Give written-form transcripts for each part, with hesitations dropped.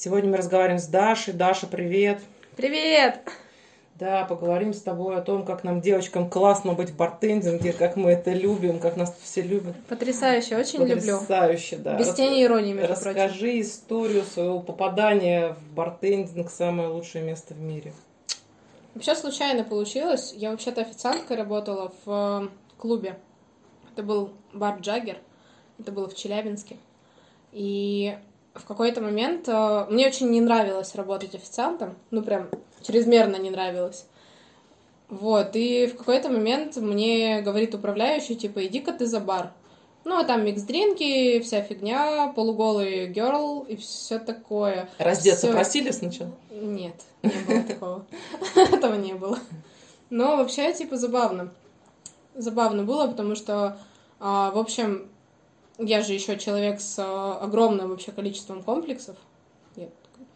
Сегодня мы разговариваем с Дашей. Даша, привет! Привет! Да, поговорим с тобой о том, как нам, девочкам, классно быть в бартендинге, как мы это любим, как нас все любят. Потрясающе, очень люблю. Потрясающе, да. Без тени иронии, между прочим. Расскажи историю своего попадания в бартендинг, самое лучшее место в мире. Вообще случайно получилось. Я вообще-то официанткой работала в клубе. Это был бар «Джаггер». Это было в Челябинске. И в какой-то момент мне очень не нравилось работать официантом. Ну, прям чрезмерно не нравилось. Вот. И в какой-то момент мне говорит управляющий, типа, иди-ка ты за бар. Ну, а там микс-дринки, вся фигня, полуголый герл и все такое. Раздеться всё... просили сначала? Нет, не было такого. Этого не было. Но вообще, типа, забавно. Забавно было, потому что, в общем... Я же еще человек с огромным вообще количеством комплексов. Я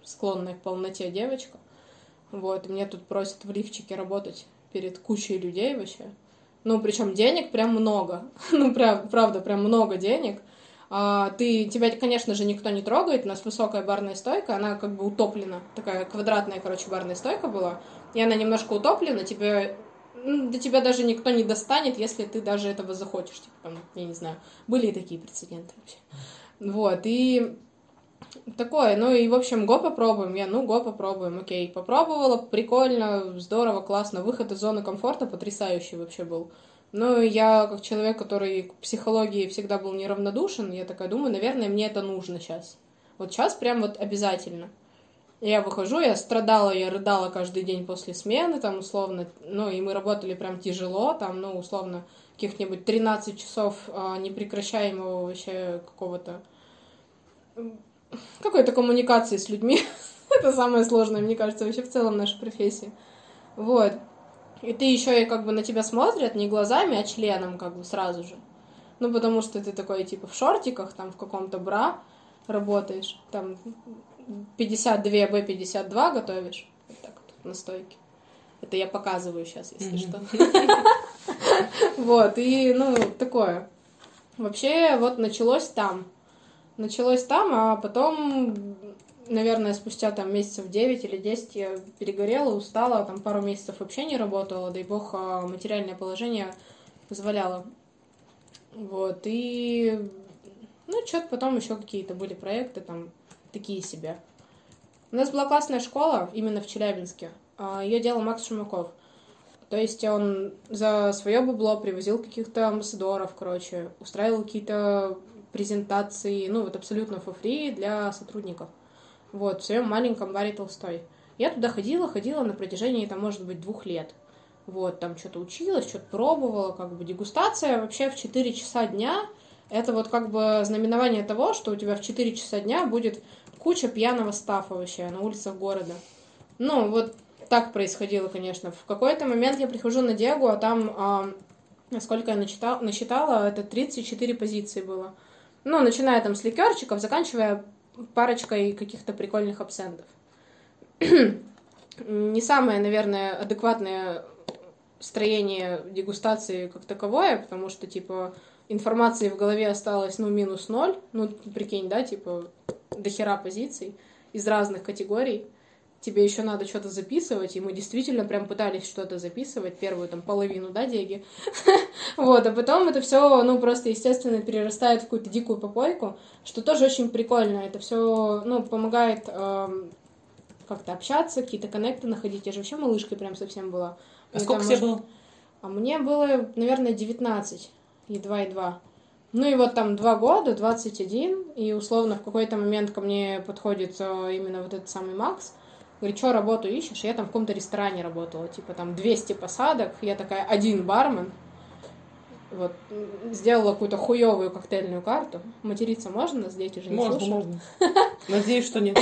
склонная к полноте девочка. Вот, и меня тут просят в лифчике работать перед кучей людей вообще. Ну, причем денег прям много. Ну, правда, прям много денег. Тебя, конечно же, никто не трогает. У нас высокая барная стойка, она как бы утоплена. Такая квадратная, короче, барная стойка была. И она немножко утоплена. До тебя даже никто не достанет, если ты даже этого захочешь. Типа, там, я не знаю, были и такие прецеденты вообще. Вот, и такое. Ну и, в общем, го попробуем. Окей, попробовала, прикольно, здорово, классно. Выход из зоны комфорта потрясающий вообще был. Ну и я, как человек, который к психологии всегда был неравнодушен, я такая думаю, наверное, мне это нужно сейчас. Вот сейчас прям вот обязательно. Я выхожу, я страдала, я рыдала каждый день после смены, там, условно, ну, и мы работали прям тяжело, там, ну, условно, каких-нибудь 13 часов непрекращаемого вообще какой-то коммуникации с людьми. Это самое сложное, мне кажется, вообще в целом наша профессия. Вот. И ты еще и как бы на тебя смотрят не глазами, а членом как бы сразу же. Ну, потому что ты такой, типа, в шортиках, там, в каком-то бра работаешь, там... 52, Б-52 готовишь. Вот так вот на стойке. Это я показываю сейчас, если что. Вот, и, ну, такое. Вообще, вот началось там, а потом, наверное, спустя там месяцев 9 или 10 я перегорела, устала, там пару месяцев вообще не работала, дай бог, материальное положение позволяло. Вот, и, ну, что-то потом еще какие-то были проекты там, такие себе. У нас была классная школа, именно в Челябинске. Ее делал Макс Шумаков. То есть он за свое бабло привозил каких-то амбассадоров, короче, устраивал какие-то презентации, ну вот абсолютно фри для сотрудников. Вот, в своем маленьком баре Толстой. Я туда ходила на протяжении, там, может быть, 2 лет. Вот, там что-то училась, что-то пробовала, как бы дегустация вообще в 4 часа дня. Это вот как бы знаменование того, что у тебя в 4 часа дня будет куча пьяного стафа вообще на улицах города. Ну, вот так происходило, конечно. В какой-то момент я прихожу на Дегу, а там, насколько я насчитала, это 34 позиции было. Ну, начиная там с ликерчиков, заканчивая парочкой каких-то прикольных абсентов. Не самое, наверное, адекватное строение дегустации как таковое, потому что, типа... Информации в голове осталось, ну, -0. Ну, прикинь, да, типа, дохера позиций из разных категорий. Тебе еще надо что-то записывать, и мы действительно прям пытались что-то записывать, первую там половину, да, Деги. Вот, а потом это все, ну, просто, естественно, перерастает в какую-то дикую попойку, что тоже очень прикольно. Это все, ну, помогает как-то общаться, какие-то коннекты находить. Я же вообще малышкой прям совсем была. А сколько тебе было? А мне было, наверное, 19. Едва. Ну и вот там 2 года, 21, и условно в какой-то момент ко мне подходит именно вот этот самый Макс, говорит, что работу ищешь? Я там в каком-то ресторане работала, типа там 200 посадок, я такая, 1 бармен, вот, сделала какую-то хуевую коктейльную карту, материться можно, нас дети же не слушают. Можно. Надеюсь, что нет.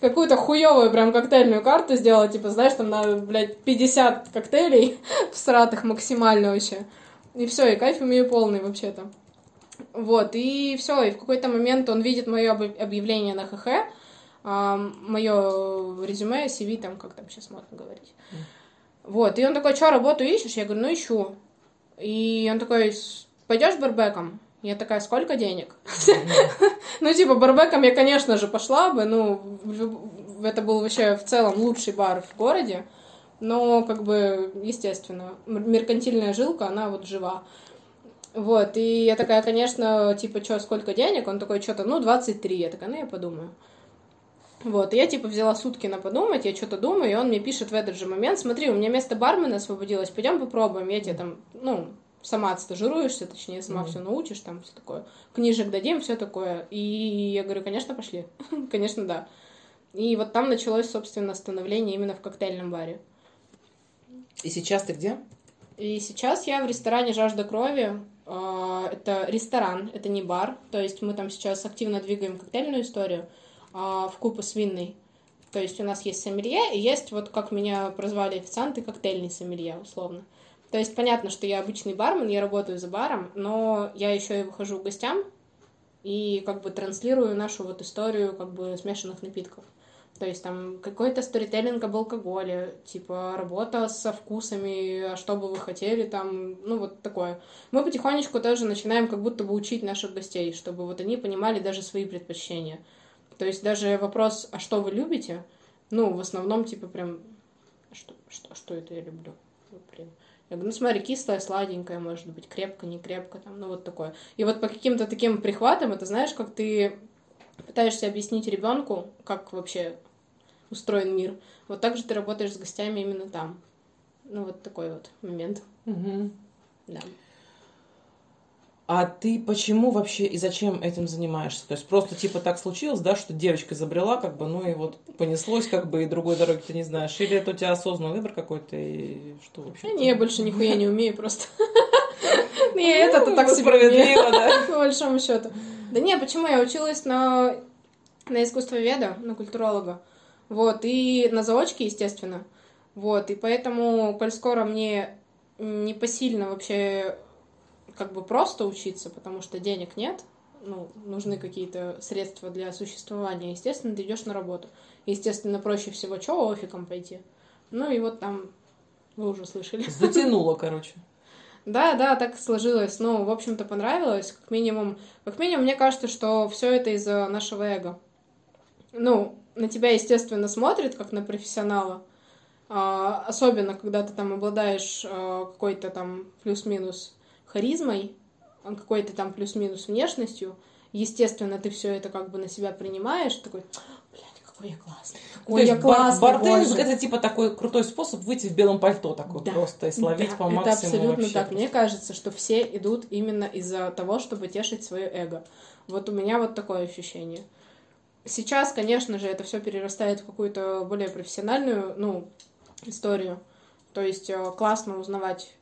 Какую-то хуевую прям коктейльную карту сделала, типа, знаешь, там надо, блядь, 50 коктейлей всратых максимально вообще. И все, и кайф у меня полный вообще-то. Вот, и все, и в какой-то момент он видит мое объявление на ХХ, мое резюме, CV, там, как там сейчас можно говорить. Вот, и он такой, что, работу ищешь? Я говорю, ну, ищу. И он такой, пойдешь барбеком? Я такая, сколько денег? Ну, типа, барбеком я, конечно же, пошла бы, ну, это был вообще в целом лучший бар в городе, но, как бы, естественно, меркантильная жилка, она вот жива. Вот, и я такая, конечно, типа, что, сколько денег? Он такой, что-то, ну, 23. Я такая, ну, я подумаю. Вот, и я, типа, взяла сутки на подумать, я что-то думаю, и он мне пишет в этот же момент, смотри, у меня место бармена освободилось, пойдем попробуем, я тебе там, ну, сама отстажируешься, точнее, сама все научишь, там, все такое, книжек дадим, все такое. И я говорю, конечно, пошли, конечно, да. И вот там началось, собственно, становление именно в коктейльном баре. И сейчас ты где? И сейчас я в ресторане «Жажда крови». Это ресторан, это не бар, то есть мы там сейчас активно двигаем коктейльную историю вкупе с винной. То есть у нас есть сомелье и есть, вот как меня прозвали официанты, коктейльный сомелье, условно. То есть понятно, что я обычный бармен, я работаю за баром, но я еще и выхожу к гостям и как бы транслирую нашу вот историю как бы смешанных напитков. То есть там какой-то сторителлинг об алкоголе, типа работа со вкусами, а что бы вы хотели там, ну вот такое. Мы потихонечку тоже начинаем как будто бы учить наших гостей, чтобы вот они понимали даже свои предпочтения. То есть даже вопрос, а что вы любите, ну в основном типа прям, что это я люблю, блин. Я говорю, ну смотри, кислое, сладенькое, может быть, крепко, не крепко, там, ну вот такое. И вот по каким-то таким прихватам, это знаешь, как ты пытаешься объяснить ребенку, как вообще устроен мир. Вот так же ты работаешь с гостями именно там. Ну вот такой вот момент. Угу. Да. А ты почему вообще и зачем этим занимаешься? То есть просто типа так случилось, да, что девочка изобрела, как бы, ну и вот понеслось, как бы, и другой дороги ты не знаешь. Или это у тебя осознанный выбор какой-то, и что вообще? Не, я больше нихуя не умею просто. Не, это-то так справедливо, да? По большому счету. Да не, почему? Я училась на искусствоведа, на культуролога. Вот, и на заочке, естественно. Вот, и поэтому, коль скоро мне непосильно вообще... как бы просто учиться, потому что денег нет, ну, нужны какие-то средства для существования, естественно, ты идешь на работу. Естественно, проще всего, чего офиком пойти. Ну, и вот там, вы уже слышали. Затянуло, короче. Да, так сложилось. Ну, в общем-то, понравилось, как минимум, мне кажется, что все это из-за нашего эго. Ну, на тебя, естественно, смотрят, как на профессионала, особенно, когда ты там обладаешь какой-то там плюс-минус харизмой, какой-то там плюс-минус внешностью, естественно, ты все это как бы на себя принимаешь, такой, блядь, какой я классный, бартендинг — это типа такой крутой способ выйти в белом пальто такой, да, просто и словить, да, по максимуму. Это абсолютно вообще, так. Просто. Мне кажется, что все идут именно из-за того, чтобы тешить свое эго. Вот у меня вот такое ощущение. Сейчас, конечно же, это все перерастает в какую-то более профессиональную, ну, историю. То есть классно узнавать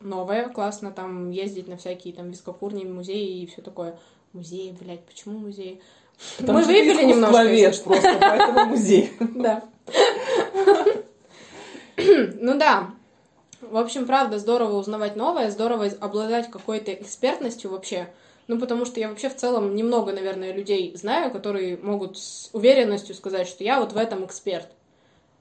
новое, классно там ездить на всякие там вискокурни, музеи и все такое. Музеи, блядь, почему музеи? Потому мы выпили немножко. Словец просто, поэтому музей. Да. Ну да. В общем, правда, здорово узнавать новое, здорово обладать какой-то экспертностью вообще. Ну, потому что я вообще в целом немного, наверное, людей знаю, которые могут с уверенностью сказать, что я вот в этом эксперт.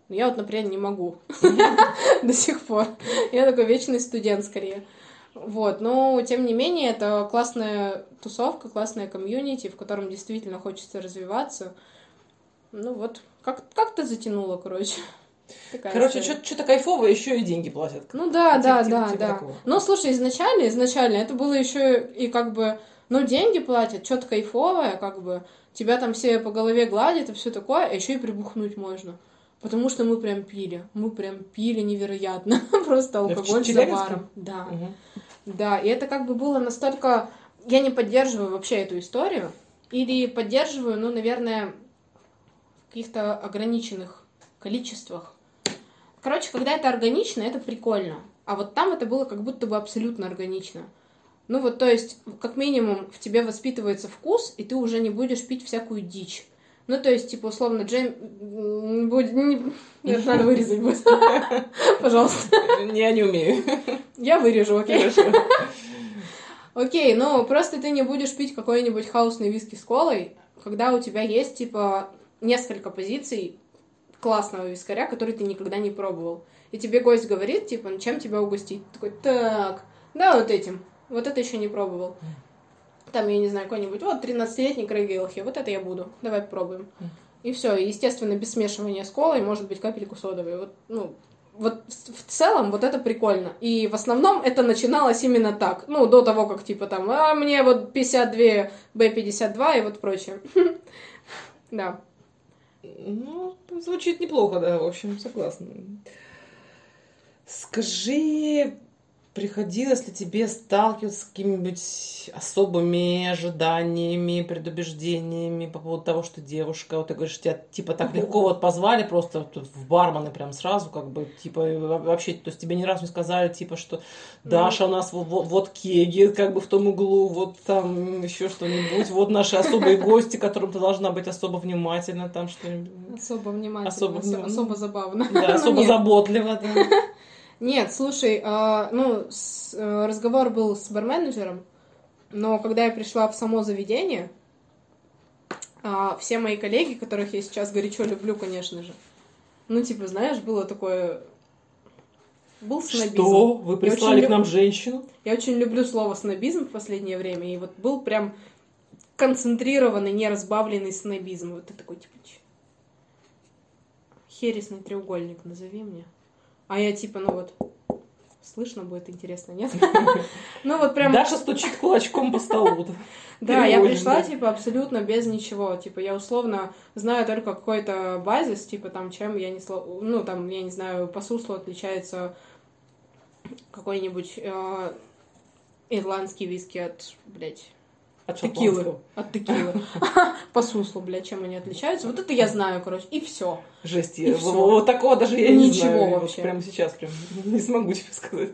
Но я вот, например, не могу до сих пор. Я такой вечный студент, скорее. Вот, но, тем не менее, это классная тусовка, классная комьюнити, в котором действительно хочется развиваться. Ну вот, как-то затянуло, короче. Короче, что-то кайфовое, еще и деньги платят. Ну да. Ну, слушай, изначально это было еще и как бы... Ну, деньги платят, что-то кайфовое, как бы. Тебя там все по голове гладят и все такое, а еще и прибухнуть можно. Потому что мы прям пили. Невероятно. Просто алкоголь за баром. Да. Угу. Да, и это как бы было настолько... Я не поддерживаю вообще эту историю. Или поддерживаю, ну, наверное, в каких-то ограниченных количествах. Короче, когда это органично, это прикольно. А вот там это было как будто бы абсолютно органично. Ну вот, то есть, как минимум, в тебе воспитывается вкус, и ты уже не будешь пить всякую дичь. Ну, то есть, типа, условно, Нет, надо вырезать будет. Пожалуйста. Я не умею. Я вырежу, окей. Окей, ну, просто ты не будешь пить какой-нибудь хаусный виски с колой, когда у тебя есть, типа, несколько позиций классного вискаря, который ты никогда не пробовал. И тебе гость говорит, типа, чем тебя угостить? Такой, так, да, вот этим. Вот это еще не пробовал. там, я не знаю, какой-нибудь, вот, 13-летний крейгелхи, вот это я буду, давай попробуем. И все, естественно, без смешивания с колой, может быть, капельку содовой. Вот, ну, вот в целом вот это прикольно. И в основном это начиналось именно так. Ну, до того, как типа там, а мне вот 52, B52 и вот прочее. Да. Ну, звучит неплохо, да, в общем, согласна. Скажи, приходилось ли тебе сталкиваться с какими-нибудь особыми ожиданиями, предубеждениями по поводу того, что девушка, вот ты говоришь, тебя типа так легко вот позвали просто тут в бармены прям сразу, как бы, типа, вообще, то есть тебе ни разу не сказали, типа, что Даша, у нас вот кеги, как бы, в том углу, вот там еще что-нибудь, вот наши особые гости, которым ты должна быть особо внимательна, там что-нибудь. Особо внимательно, особо забавно. Да, особо заботливо, да. Нет, слушай, разговор был с барменеджером, но когда я пришла в само заведение, все мои коллеги, которых я сейчас горячо люблю, конечно же, ну, типа, знаешь, было такое... Был снобизм. Что? Вы прислали к нам женщину? Я очень люблю слово снобизм в последнее время, и вот был прям концентрированный, неразбавленный снобизм. Вот ты такой, типа, хересный треугольник, назови мне. А я типа, ну вот, слышно будет, интересно, нет? Ну вот прям... Даша стучит кулачком по столу. Да, я пришла, типа, абсолютно без ничего. Типа, я условно знаю только какой-то базис, типа, там, чем я не... Ну, там, я не знаю, по суслу отличается какой-нибудь ирландский виски от, блядь... От текилы. По суслу, блядь, чем они отличаются. Вот это я знаю, короче. И все. Жесть. Вот такого даже я не знаю. Ничего вообще. Прямо сейчас прям не смогу тебе сказать,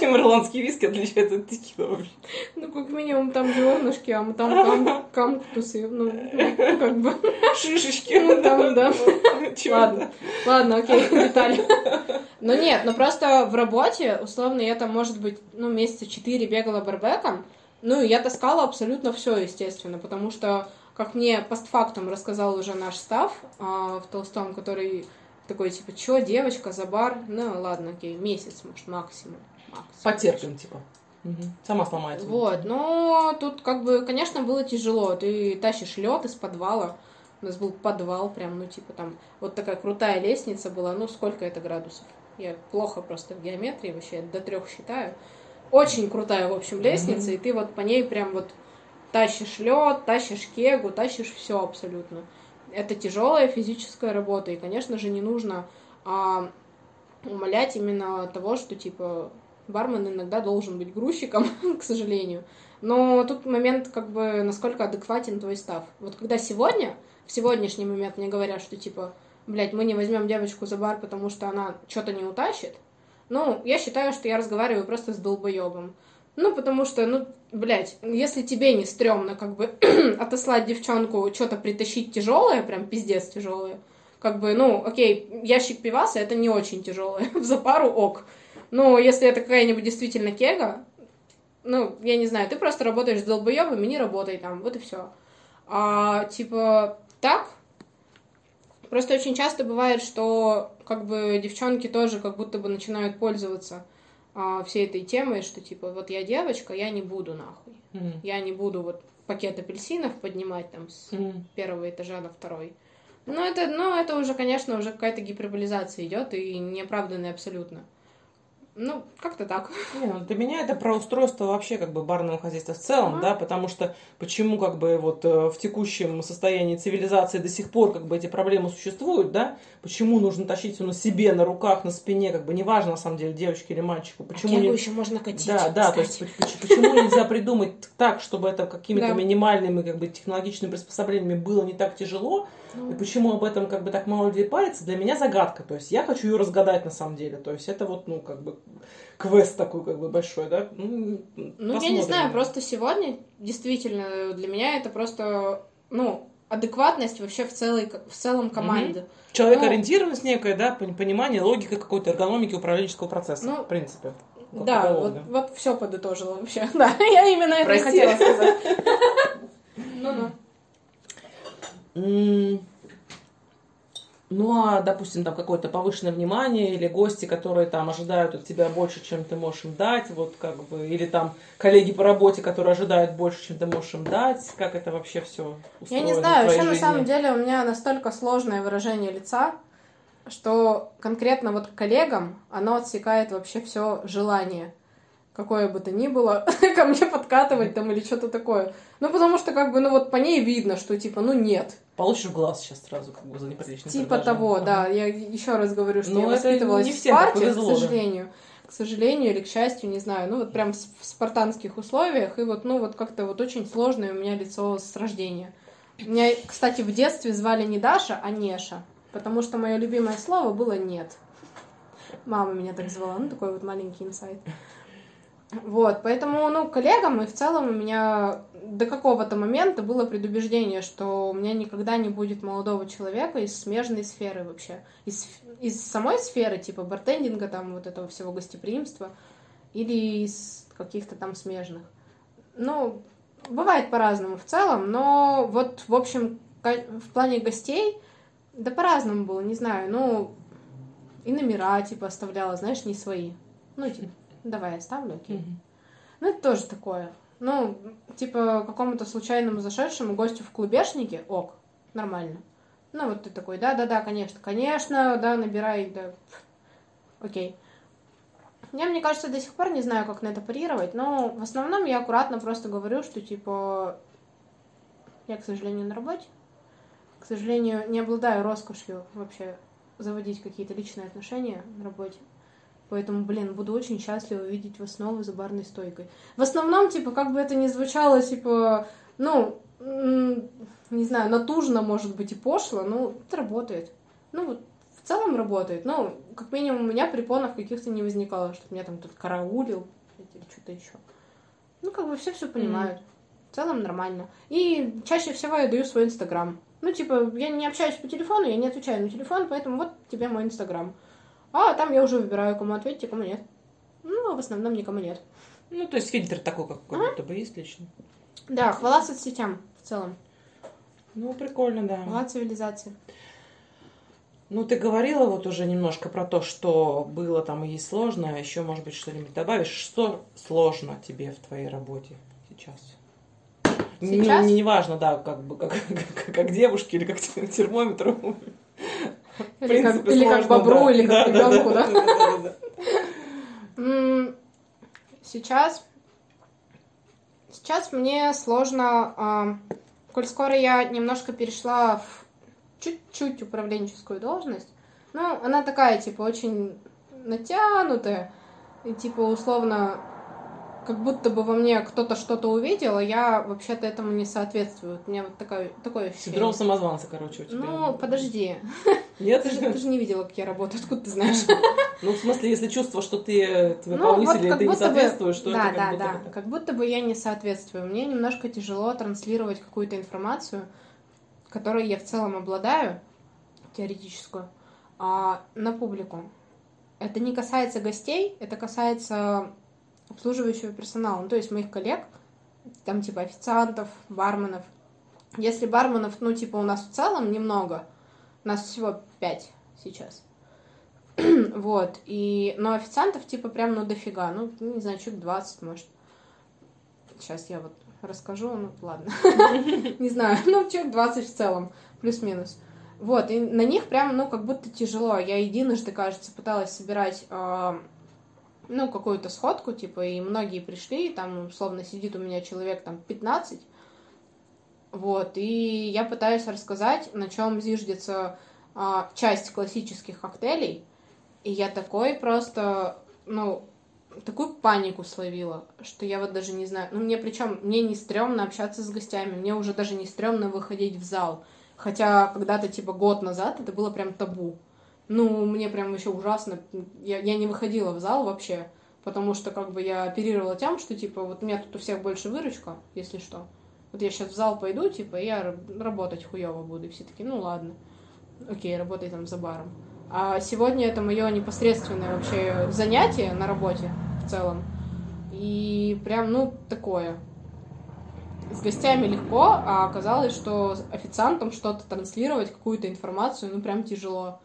чем ирландский виски отличается от текилы вообще. Ну, как минимум, там зернышки, а мы там камктусы. Ну, как бы... Шишечки. Ну, там, да. Ладно, окей, детали. Но нет, ну просто в работе, условно, я там, может быть, ну, месяца 4 бегала барбеком. Ну, я таскала абсолютно все, естественно, потому что, как мне постфактум рассказал уже наш став в Толстом, который такой, типа, чё, девочка, за бар? Ну, ладно, окей, месяц, может, максимум. Потерпим, типа. Угу. Сама сломается. Вот, но тут, как бы, конечно, было тяжело. Ты тащишь лед из подвала. У нас был подвал прям, ну, типа, там, вот такая крутая лестница была. Ну, сколько это градусов? Я плохо просто в геометрии вообще, до 3 считаю. Очень крутая, в общем, лестница, и ты вот по ней прям вот тащишь лед, тащишь кегу, тащишь все абсолютно. Это тяжелая физическая работа, и, конечно же, не нужно умалять именно того, что, типа, бармен иногда должен быть грузчиком, к сожалению. Но тут момент, как бы, насколько адекватен твой став. Вот когда сегодня, в сегодняшний момент мне говорят, что, типа, блядь, мы не возьмем девочку за бар, потому что она что-то не утащит, ну, я считаю, что я разговариваю просто с долбоебом. Ну, потому что, ну, блядь, если тебе не стрёмно, как бы, отослать девчонку, что-то притащить тяжелое, прям пиздец тяжелое, как бы, ну, окей, ящик пиваса, это не очень тяжелое, за пару ок. Но если это какая-нибудь действительно кега, ну, я не знаю, ты просто работаешь с долбоёбами, не работай там, вот и все. А, типа, так... Просто очень часто бывает, что как бы девчонки тоже как будто бы начинают пользоваться всей этой темой, что типа вот я девочка, я не буду нахуй. Я не буду вот пакет апельсинов поднимать там с первого этажа на второй. Но это уже, конечно, уже какая-то гиперболизация идет и неоправданная абсолютно. Ну, как-то так. Не, ну для меня это про устройство вообще как бы барного хозяйства в целом, да, потому что почему как бы вот в текущем состоянии цивилизации до сих пор как бы эти проблемы существуют, да, почему нужно тащить все на себе, на руках, на спине, как бы неважно на самом деле девочке или мальчику. Почему кегу еще можно катить, да, кстати. То есть почему нельзя придумать так, чтобы это какими-то минимальными как бы технологичными приспособлениями было не так тяжело, и почему об этом как бы так мало людей парится, для меня загадка, то есть я хочу ее разгадать на самом деле, то есть это вот, ну, как бы квест такой как бы большой, да? Ну я не знаю, просто сегодня действительно для меня это просто, ну, адекватность вообще в целом команды. Человекоориентированность некая, да, понимание, логика какой-то эргономики управленческого процесса, в принципе. Да, вот все подытожила вообще. Да, я именно это хотела сказать. Ну-ну. Ну, а, допустим, там какое-то повышенное внимание или гости, которые там ожидают от тебя больше, чем ты можешь им дать, вот как бы, или там коллеги по работе, которые ожидают больше, чем ты можешь им дать, как это вообще все устроено? Я не знаю, вообще жизни? На самом деле у меня настолько сложное выражение лица, что конкретно вот коллегам оно отсекает вообще все желание, какое бы то ни было, ко мне подкатывать там или что-то такое. Ну, потому что, как бы, ну вот по ней видно, что типа, ну нет. Получишь в глаз сейчас сразу, как бы, за неприличное типа предложение. Того, да. Я еще раз говорю, что но я воспитывалась в Спарте, к сожалению. К сожалению или к счастью, не знаю. Ну, вот прям в спартанских условиях. И вот, ну, вот как-то вот очень сложное у меня лицо с рождения. Меня, кстати, в детстве звали не Даша, а Неша. Потому что мое любимое слово было «нет». Мама меня так звала. Ну, такой вот маленький инсайт. Вот, поэтому, ну, коллегам и в целом у меня до какого-то момента было предубеждение, что у меня никогда не будет молодого человека из смежной сферы вообще. Из самой сферы, типа бартендинга, там, вот этого всего гостеприимства, или из каких-то там смежных. Ну, бывает по-разному в целом, но вот, в общем, в плане гостей, да по-разному было, не знаю, ну, и номера, типа, оставляла, знаешь, не свои, ну, типа. Давай, оставлю, окей. Угу. Ну, это тоже такое. Ну, типа, какому-то случайному зашедшему гостю в клубешнике, ок, нормально. Ну, вот ты такой, да-да-да, конечно, да, набирай, да, окей. Я, мне кажется, до сих пор не знаю, как на это парировать, но в основном я аккуратно просто говорю, что, типа, я, к сожалению, на работе, к сожалению, не обладаю роскошью вообще заводить какие-то личные отношения на работе. Поэтому, блин, буду очень счастлива видеть вас снова за барной стойкой. В основном, типа, как бы это ни звучало, типа, ну, не знаю, натужно, может быть, и пошло, но это работает. Ну, вот, в целом работает. Ну, как минимум, у меня препонов каких-то не возникало, что меня там тут караулил или что-то еще. Ну, как бы все понимают. В целом нормально. И чаще всего я даю свой Инстаграм. Ну, типа, я не общаюсь по телефону, я не отвечаю на телефон, поэтому вот тебе мой Инстаграм. А там я уже выбираю, кому ответить, а кому нет. Ну, в основном никому нет. Ну, то есть фильтр такой, как какой-то бы есть лично. Да, хвала соцсетям в целом. Ну, прикольно, да. Хвала цивилизации. Ну, ты говорила вот уже немножко про то, что было там и есть сложно, а еще, может быть, что-нибудь добавишь. Что сложно тебе в твоей работе сейчас? Сейчас? Не важно, да, как бы, как девушке или как термометру. Или как бобру, или как ребенку, да? Сейчас мне сложно, коль скоро я немножко перешла в чуть-чуть управленческую должность, ну, она такая, типа, очень натянутая, и, типа, условно, как будто бы во мне кто-то что-то увидел, а я вообще-то этому не соответствую. У меня вот такое ощущение. Синдром самозванца, короче, у тебя. Ну, подожди. Нет? Ты же не видела, как я работаю, откуда ты знаешь? Ну, в смысле, если чувство, что тебя повысили, и ты не соответствуешь, что это как будто бы... Да. Как будто бы я не соответствую. Мне немножко тяжело транслировать какую-то информацию, которой я в целом обладаю, теоретическую, на публику. Это не касается гостей, это касается... обслуживающего персонала, ну, то есть моих коллег, там, типа, официантов, барменов. Если барменов, ну, типа, у нас в целом немного, нас всего 5 сейчас, вот, и, но официантов, типа, прям, ну, дофига, ну, не знаю, чуть 20, может, сейчас я вот расскажу, ну, ладно, не знаю, ну, чуть 20 в целом, плюс-минус. Вот, и на них прям, ну, как будто тяжело, я единожды, кажется, пыталась собирать... ну, какую-то сходку, типа, и многие пришли, и там, условно, сидит у меня человек, там, 15, вот, и я пытаюсь рассказать, на чем зиждется часть классических коктейлей, и я такой просто, ну, такую панику словила, что я вот даже не знаю, ну, мне причем, мне не стрёмно общаться с гостями, мне уже даже не стрёмно выходить в зал, хотя когда-то, типа, год назад это было прям табу. Ну, мне прям еще ужасно, я не выходила в зал вообще, потому что как бы я оперировала тем, что типа вот у меня тут у всех больше выручка, если что. Вот я сейчас в зал пойду, типа, и я работать хуёво буду, и все такие, ну ладно, окей, работай там за баром. А сегодня это мое непосредственное вообще занятие на работе в целом, и прям, ну, такое. с гостями легко, а оказалось, что официантам что-то транслировать, какую-то информацию, ну, прям тяжело.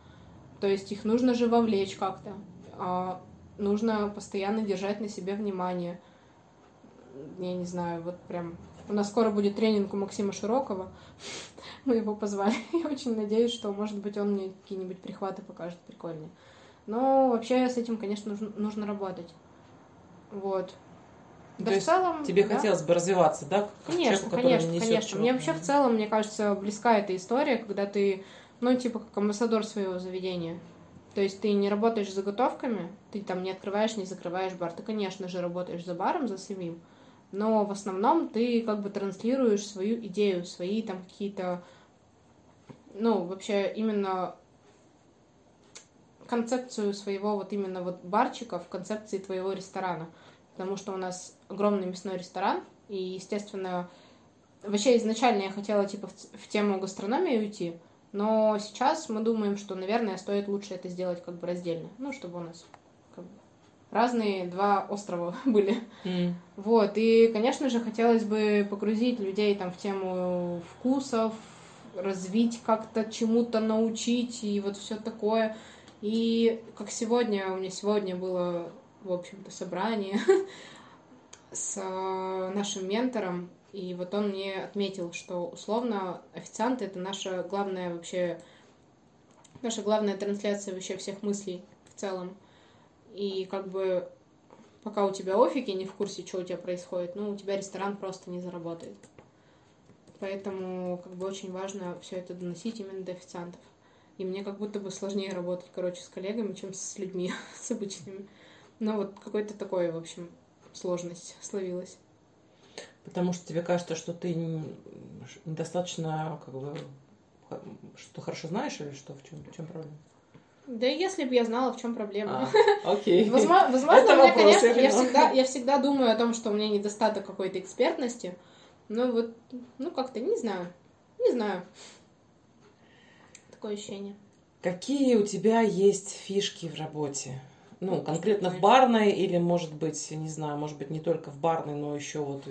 То есть их нужно же вовлечь как-то. Нужно постоянно держать на себе внимание. Я не знаю, вот прям... У нас скоро будет тренинг у Максима Широкова. Мы его позвали. Я очень надеюсь, что, может быть, он мне какие-нибудь прихваты покажет прикольные. Но вообще с этим, конечно, нужно работать. Вот. Да, в целом, тебе хотелось бы развиваться, да? Как человеку, который несет чего-то. Мне вообще в целом, мне кажется, близка эта история, когда ты, ну, типа, как амбассадор своего заведения. То есть ты не работаешь с заготовками, ты там не открываешь, не закрываешь бар. Ты, конечно же, работаешь за баром, за самим. Но в основном ты как бы транслируешь свою идею, свои там какие-то, ну, вообще именно концепцию своего вот именно вот барчика в концепции твоего ресторана. Потому что у нас огромный мясной ресторан, и, естественно, вообще изначально я хотела типа в тему гастрономии уйти, но сейчас мы думаем, что, наверное, стоит лучше это сделать как бы раздельно, ну, чтобы у нас... разные два острова были. Вот, и, конечно же, хотелось бы погрузить людей там в тему вкусов, развить как-то, чему-то научить, и вот все такое. И как сегодня, у меня сегодня было, в общем-то, собрание с нашим ментором, и вот он мне отметил, что, условно, официанты — это наша главная вообще, наша главная трансляция вообще всех мыслей в целом. И как бы пока у тебя офики не в курсе, что у тебя происходит, ну, у тебя ресторан просто не заработает. Поэтому как бы очень важно все это доносить именно до официантов. И мне как будто бы сложнее работать, короче, с коллегами, чем с людьми, с обычными. Но вот какой-то такой, в общем, сложность словилась. Потому что тебе кажется, что ты недостаточно, как бы, что хорошо знаешь или что, в чем проблема? Да если бы я знала, в чем проблема. Окей. Возможно, у меня, конечно, я всегда думаю о том, что у меня недостаток какой-то экспертности, но вот, ну, как-то не знаю. Такое ощущение. Какие у тебя есть фишки в работе? Ну, конкретно в барной или, может быть, не знаю, может быть, не только в барной, но еще вот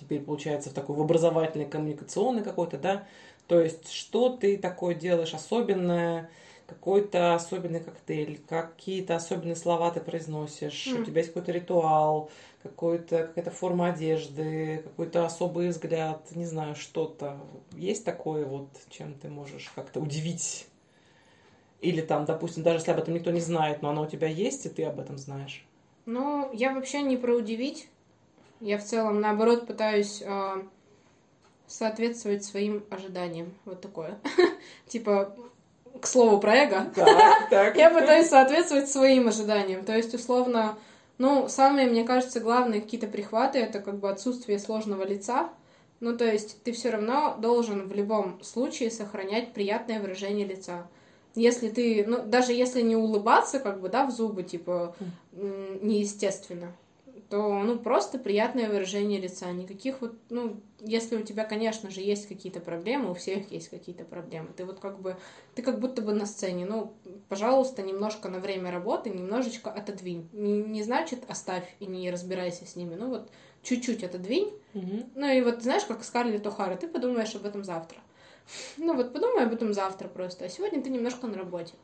теперь, получается, в такой в образовательной, коммуникационной какой-то, да? То есть, что ты такое делаешь особенное, какой-то особенный коктейль, какие-то особенные слова ты произносишь, у тебя есть какой-то ритуал, какая-то форма одежды, какой-то особый взгляд, не знаю, что-то. Есть такое вот, чем ты можешь как-то удивить? Или там, допустим, даже если об этом никто не знает, но оно у тебя есть, и ты об этом знаешь? Ну, я вообще не про удивить. Я в целом, наоборот, пытаюсь... соответствовать своим ожиданиям. Вот такое. Типа... К слову про эго, так. Я пытаюсь соответствовать своим ожиданиям. То есть, условно, ну, самые, мне кажется, главные какие-то прихваты — это как бы отсутствие сложного лица. Ну, то есть, ты все равно должен в любом случае сохранять приятное выражение лица. Если ты, ну, даже если не улыбаться, как бы, да, в зубы, типа, неестественно, то, ну, просто приятное выражение лица. Никаких вот, ну, если у тебя, конечно же, есть какие-то проблемы, у всех есть какие-то проблемы, ты вот как бы, ты как будто бы на сцене, ну, пожалуйста, немножко на время работы, немножечко отодвинь. Не значит оставь и не разбирайся с ними, ну, вот чуть-чуть отодвинь. Ну, и вот знаешь, как Скарлетт О'Хара, ты подумаешь об этом завтра. Ну, вот подумай об этом завтра просто, а сегодня ты немножко на работе.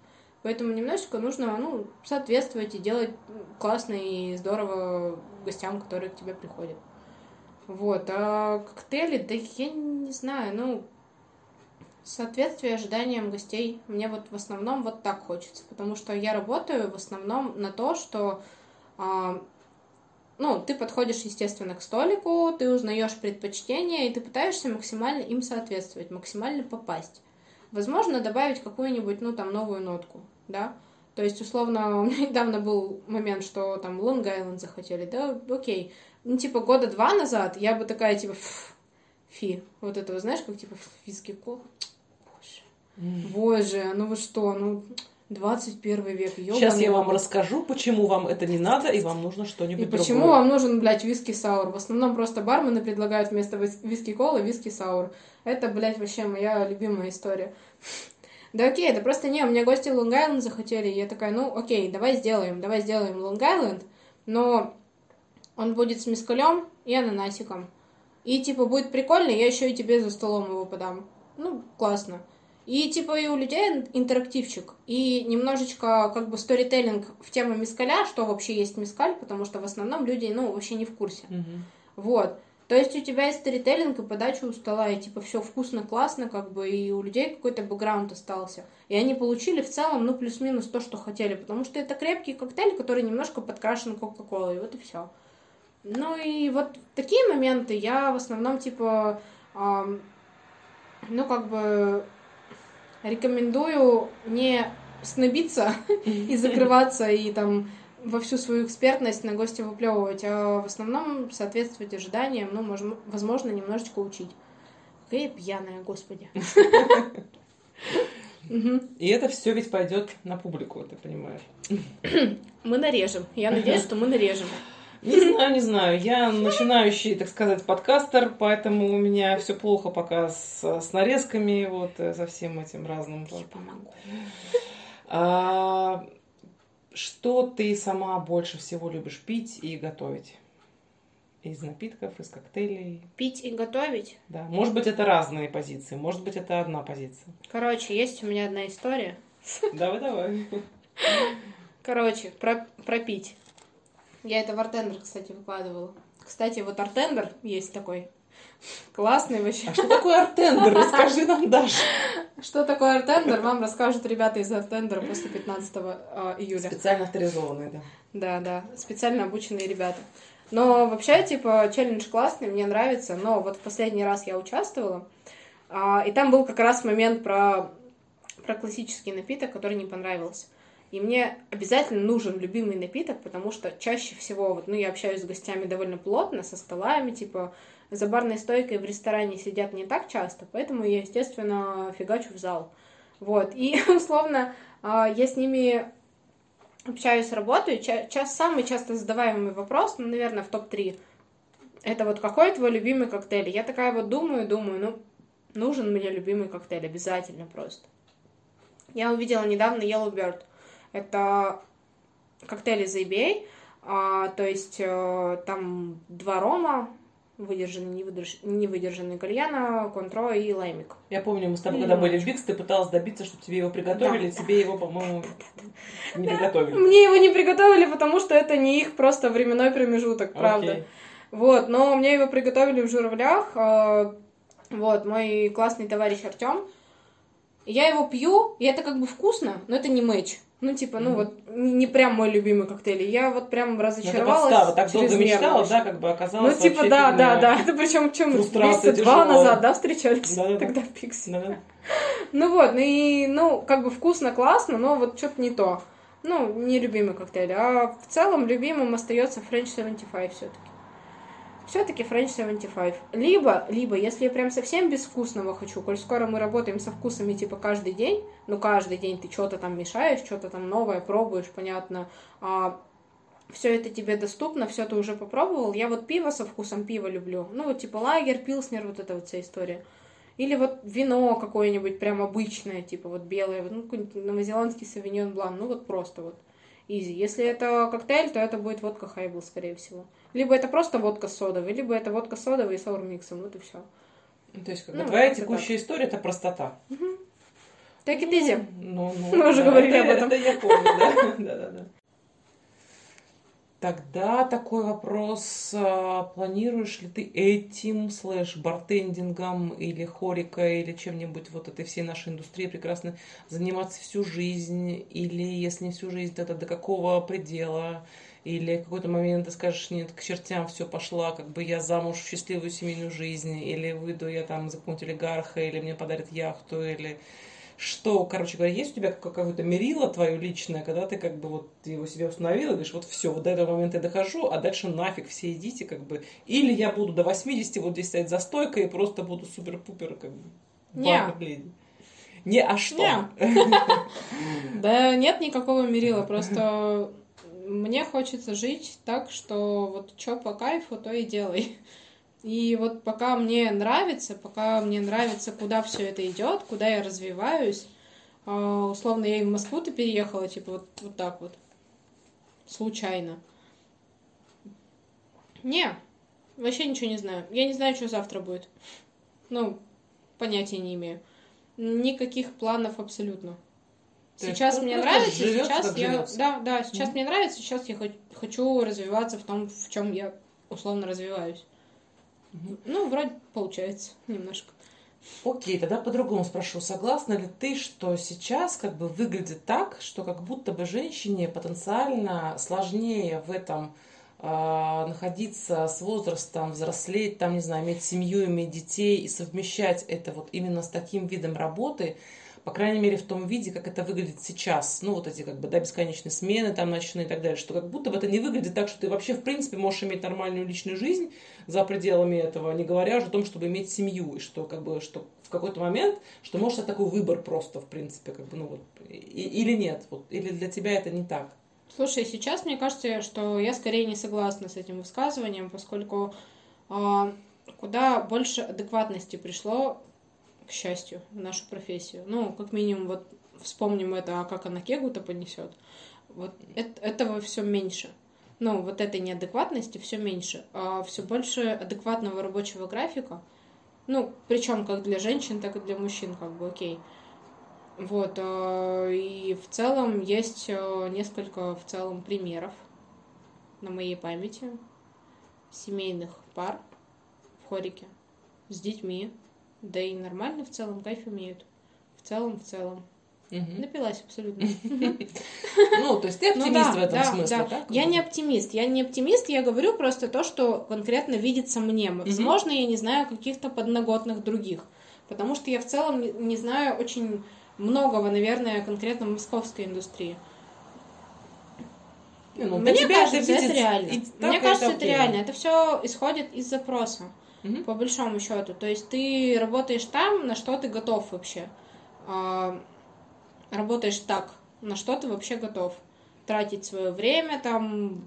Поэтому немножечко нужно, ну, соответствовать и делать классно и здорово гостям, которые к тебе приходят. Вот. А коктейли, да я не знаю, ну, соответствие ожиданиям гостей мне вот в основном вот так хочется. Потому что я работаю в основном на то, что, ну, ты подходишь, естественно, к столику, ты узнаешь предпочтения, и ты пытаешься максимально им соответствовать, максимально попасть. Возможно, добавить какую-нибудь, ну, там, новую нотку, да. То есть, условно, у меня недавно был момент, что там Лонг-Айленд захотели, да, окей. Ну, типа, года два назад я бы такая, типа, фи, вот этого, знаешь, как, типа, виски кола. Боже, ну вы что, ну... 21 век, ёбаный. Сейчас я вам расскажу, почему вам это не надо, и вам нужно что-нибудь другое. И почему вам нужен, блядь, виски-саур. В основном просто бармены предлагают вместо виски-колы виски-саур. Это, блядь, вообще моя любимая история. Да окей, да просто не, у меня гости Лонг-Айленд захотели, и я такая, ну окей, давай сделаем Лонг-Айленд, но он будет с мискалем и ананасиком. И, типа, будет прикольно, я еще и тебе за столом его подам. Ну, классно. И, типа, и у людей интерактивчик. И немножечко, как бы, сторителлинг в тему мезкаля, что вообще есть мезкаль, потому что в основном люди, ну, вообще не в курсе. Угу. Вот. То есть у тебя есть сторителлинг и подача у стола, и, типа, все вкусно, классно, как бы, и у людей какой-то бэкграунд остался. И они получили в целом, ну, плюс-минус то, что хотели, потому что это крепкий коктейль, который немножко подкрашен кока-колой, вот и все. Ну, и вот такие моменты я в основном, типа, ну, как бы, рекомендую не снобиться и закрываться, и там во всю свою экспертность на гостя выплевывать, а в основном соответствовать ожиданиям, ну, возможно, немножечко учить. Какая пьяная, господи. И это все ведь пойдет на публику, ты понимаешь. Мы нарежем. Я надеюсь, что мы нарежем. Не знаю. Я начинающий, так сказать, подкастер, поэтому у меня все плохо пока с нарезками, вот, со всем этим разным. Я помогу. Что ты сама больше всего любишь пить и готовить? Из напитков, из коктейлей? Пить и готовить? Да. Может быть, это разные позиции, может быть, это одна позиция. Короче, есть у меня одна история. Давай. Короче, про пить. Я это в Артендер, кстати, выкладывала. Кстати, вот Артендер есть такой. Классный вообще. А что такое Артендер? Расскажи нам, Даша. Что такое Артендер, вам расскажут ребята из Артендера после 15 июля. Специально авторизованные, да. Да, специально обученные ребята. Но вообще, типа, челлендж классный, мне нравится. Но вот в последний раз я участвовала. И там был как раз момент про классический напиток, который не понравился. И мне обязательно нужен любимый напиток, потому что чаще всего, вот, ну, я общаюсь с гостями довольно плотно, со столами, типа, за барной стойкой в ресторане сидят не так часто, поэтому я, естественно, фигачу в зал. Вот, и, условно, я с ними общаюсь, работаю, самый часто задаваемый вопрос, ну, наверное, в топ-3, это вот какой твой любимый коктейль? Я такая вот думаю, ну, нужен мне любимый коктейль, обязательно просто. Я увидела недавно Yellow Bird. Это коктейль из IBA, то есть там 2 рома, выдержанный, невыдержанный кальяна, контро и лаймик. Я помню, мы с тобой когда были в Бикс, ты пыталась добиться, чтобы тебе его приготовили, да. Тебе его, по-моему, не приготовили. Мне его не приготовили, потому что это не их просто временной промежуток, правда. Вот, но мне его приготовили в Журавлях, вот, мой классный товарищ Артём. Я его пью, и это как бы вкусно, но это не мэтч. Ну, типа, ну вот, не прям мой любимый коктейль. Я вот прям разочаровалась. Ну, так долго мечтала, да, как бы оказалось. Ну, типа, да. Это причем месяца 2 назад, да, встречались? Да, тогда в Пиксе. Да. Ну вот, ну, как бы вкусно, классно, но вот что-то не то. Ну, не любимый коктейль. А в целом любимым остается French 75 все-таки. Все-таки French 75. Либо, если я прям совсем безвкусного хочу, коль скоро мы работаем со вкусами, типа, каждый день, ну, каждый день ты что-то там мешаешь, что-то там новое пробуешь, понятно, все это тебе доступно, все ты уже попробовал. Я вот пиво со вкусом пива люблю. Ну, вот, типа, лагер, пилснер, вот эта вот вся история. Или вот вино какое-нибудь прям обычное, типа, вот белое, ну, какой-нибудь новозеландский совиньон блан, ну, вот просто вот. Изи. Если это коктейль, то это будет водка Хайбл, скорее всего. Либо это просто водка содовая, либо это водка содовая и с саурмиксом. Вот и все. То есть, как бы, ну, твоя текущая история – это простота. Угу. Так и тизи. Ну, мы уже говорили об этом. Это я помню, да. Тогда такой вопрос. Планируешь ли ты этим /бартендингом или хорикой, или чем-нибудь вот этой всей нашей индустрии прекрасно заниматься всю жизнь? Или, если не всю жизнь, тогда до какого предела? Или в какой-то момент ты скажешь: нет, к чертям все, пошла, как бы я замуж в счастливую семейную жизнь, или выйду я там за какого-нибудь олигарха, или мне подарят яхту, или... Что, короче говоря, есть у тебя какое-то мерило твое личное, когда ты, как бы, вот его себе установила, говоришь, вот все, вот до этого момента я дохожу, а дальше нафиг все идите, как бы, или я буду до 80 вот здесь стоять за стойкой и просто буду супер-пупер, как бы, барная леди. Не, а что? Да нет никакого мерила, просто мне хочется жить так, что вот что по кайфу, то и делай. И вот пока мне нравится, куда все это идет, куда я развиваюсь, условно, я и в Москву-то переехала, типа, вот так вот, случайно. Не, Вообще ничего не знаю. Я не знаю, что завтра будет. Ну, понятия не имею. Никаких планов абсолютно. Сейчас мне нравится, сейчас я... Да, сейчас мне нравится, сейчас я хочу развиваться в том, в чем я условно развиваюсь. Ну, вроде получается немножко. Окей, тогда по-другому спрошу. Согласна ли ты, что сейчас как бы выглядит так, что как будто бы женщине потенциально сложнее в этом находиться с возрастом, взрослеть, там, не знаю, иметь семью, иметь детей и совмещать это вот именно с таким видом работы, по крайней мере, в том виде, как это выглядит сейчас. Ну, вот эти как бы, да, бесконечные смены там ночные и так далее, что как будто бы это не выглядит так, что ты вообще, в принципе, можешь иметь нормальную личную жизнь за пределами этого, не говоря уже о том, чтобы иметь семью, и что как бы, что в какой-то момент, что можешь это такой выбор просто, в принципе, как бы, ну вот, или нет, вот, или для тебя это не так. Слушай, сейчас мне кажется, что я скорее не согласна с этим высказыванием, поскольку куда больше адекватности пришло, к счастью, в нашу профессию. Ну, как минимум, вот вспомним это, а как она кегу-то понесет. Вот этого все меньше. Ну, вот этой неадекватности все меньше. А все больше адекватного рабочего графика. Ну, причем как для женщин, так и для мужчин, как бы, окей. Вот, и в целом есть несколько в целом примеров на моей памяти семейных пар в хорике с детьми, да и нормально в целом, кайф имеют, в целом. Угу. Напилась абсолютно. Ну, то есть ты оптимист в этом смысле, да? Я не оптимист, я говорю просто то, что конкретно видится мне. Возможно, я не знаю каких-то подноготных других, потому что я в целом не знаю очень... многого, наверное, конкретно в московской индустрии. Мне кажется, это реально. Это все исходит из запроса, по большому счету. То есть ты работаешь там, на что ты готов вообще. Работаешь так, на что ты вообще готов. Тратить свое время, там,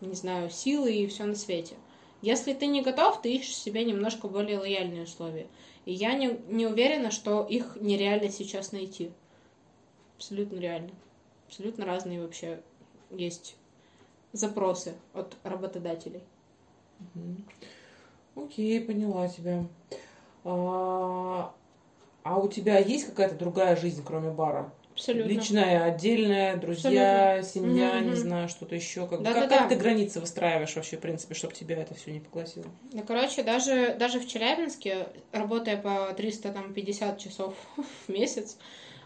не знаю, силы и все на свете. Если ты не готов, ты ищешь себе немножко более лояльные условия. И я не уверена, что их нереально сейчас найти. Абсолютно реально. Абсолютно разные вообще есть запросы от работодателей. Окей, поняла тебя. А у тебя есть какая-то другая жизнь, кроме бара? Абсолютно. Личная, отдельная, друзья, абсолютно. Семья, не знаю, что-то еще. Как ты границы выстраиваешь вообще, в принципе, чтобы тебя это все не поглотило? Ну, короче, даже в Челябинске, работая по 350 часов в месяц,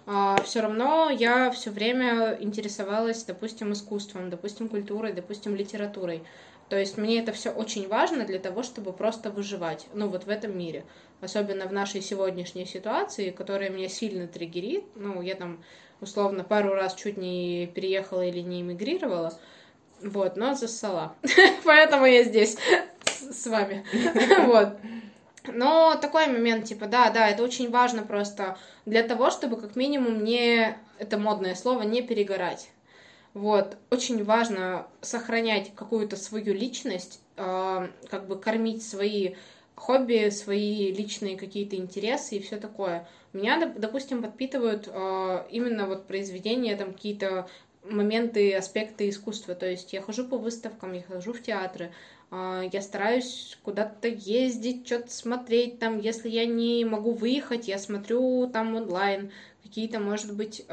все равно я все время интересовалась, допустим, искусством, допустим, культурой, допустим, литературой. То есть мне это все очень важно для того, чтобы просто выживать. Ну, вот в этом мире. Особенно в нашей сегодняшней ситуации, которая меня сильно триггерит. Ну, я там, условно, пару раз чуть не переехала или не эмигрировала. Вот, но зассала. Поэтому я здесь с вами. Вот. Но такой момент, типа, да, это очень важно просто для того, чтобы как минимум не... Это модное слово, не перегорать. Вот, очень важно сохранять какую-то свою личность, как бы кормить свои хобби, свои личные какие-то интересы и все такое. Меня, допустим, подпитывают именно вот произведения, там какие-то моменты, аспекты искусства. То есть я хожу по выставкам, я хожу в театры, я стараюсь куда-то ездить, что-то смотреть там. Если я не могу выехать, я смотрю там онлайн какие-то, может быть...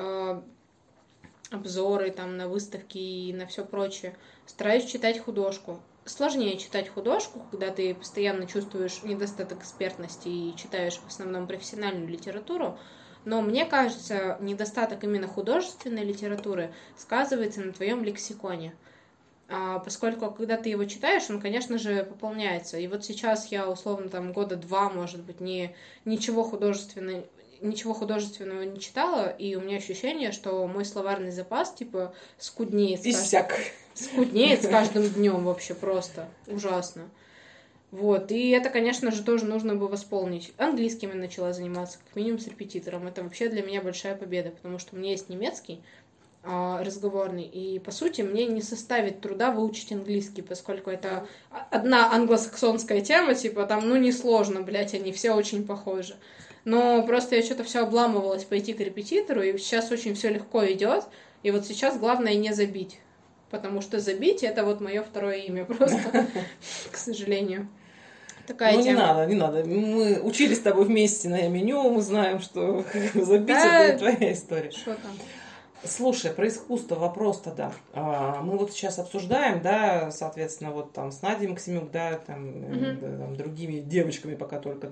обзоры там на выставки и на все прочее. Стараюсь читать художку. Сложнее читать художку, когда ты постоянно чувствуешь недостаток экспертности и читаешь в основном профессиональную литературу, но мне кажется, недостаток именно художественной литературы сказывается на твоем лексиконе. Поскольку, когда ты его читаешь, он, конечно же, пополняется. И вот сейчас я, условно, там, года два, может быть, ничего художественного не читала, и у меня ощущение, что мой словарный запас, типа, скуднеет. Скуднеет с каждым днем вообще просто. Ужасно. Вот. И это, конечно же, тоже нужно бы восполнить. Английским я начала заниматься, как минимум с репетитором. Это вообще для меня большая победа, потому что у меня есть немецкий разговорный, и, по сути, мне не составит труда выучить английский, поскольку это одна англосаксонская тема, типа, там, ну, несложно, блядь, они все очень похожи. Но просто я что-то все обламывалась пойти к репетитору, и сейчас очень все легко идет. И вот сейчас главное не забить. потому что забить — это вот мое второе имя просто, к сожалению. Такая тема. Не надо. Мы учились с тобой вместе на меню, мы знаем, что забить — это твоя история. Что там? Слушай, про искусство вопрос тогда. Мы вот сейчас обсуждаем, да, соответственно, вот там с Надей Максимюк, да, там другими девочками пока только,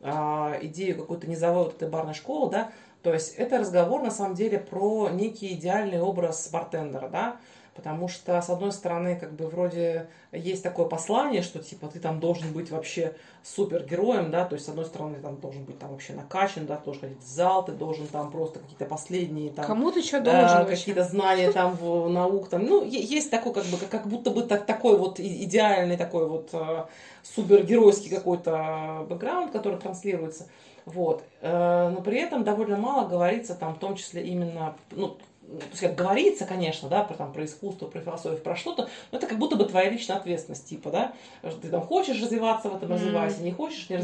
да, идею какой-то низовой вот этой барной школы, да, то есть это разговор на самом деле про некий идеальный образ бартендера, да, потому что, с одной стороны, как бы вроде есть такое послание, что типа ты там должен быть вообще супергероем, да, то есть, с одной стороны, ты там должен быть там вообще накачан, да, ты должен ходить в зал, ты должен там просто какие-то последние там... Кому ты что должен вообще? Какие-то знания там, наук там, ну, есть такой как будто бы такой вот идеальный такой вот супергеройский какой-то бэкграунд, который транслируется, вот. Но при этом довольно мало говорится там, в том числе именно, ну, то есть, как говорится, конечно, да, про искусство, про философию, про что-то, но это как будто бы твоя личная ответственность, типа, да, ты там хочешь развиваться в этом, развивайся, не хочешь, не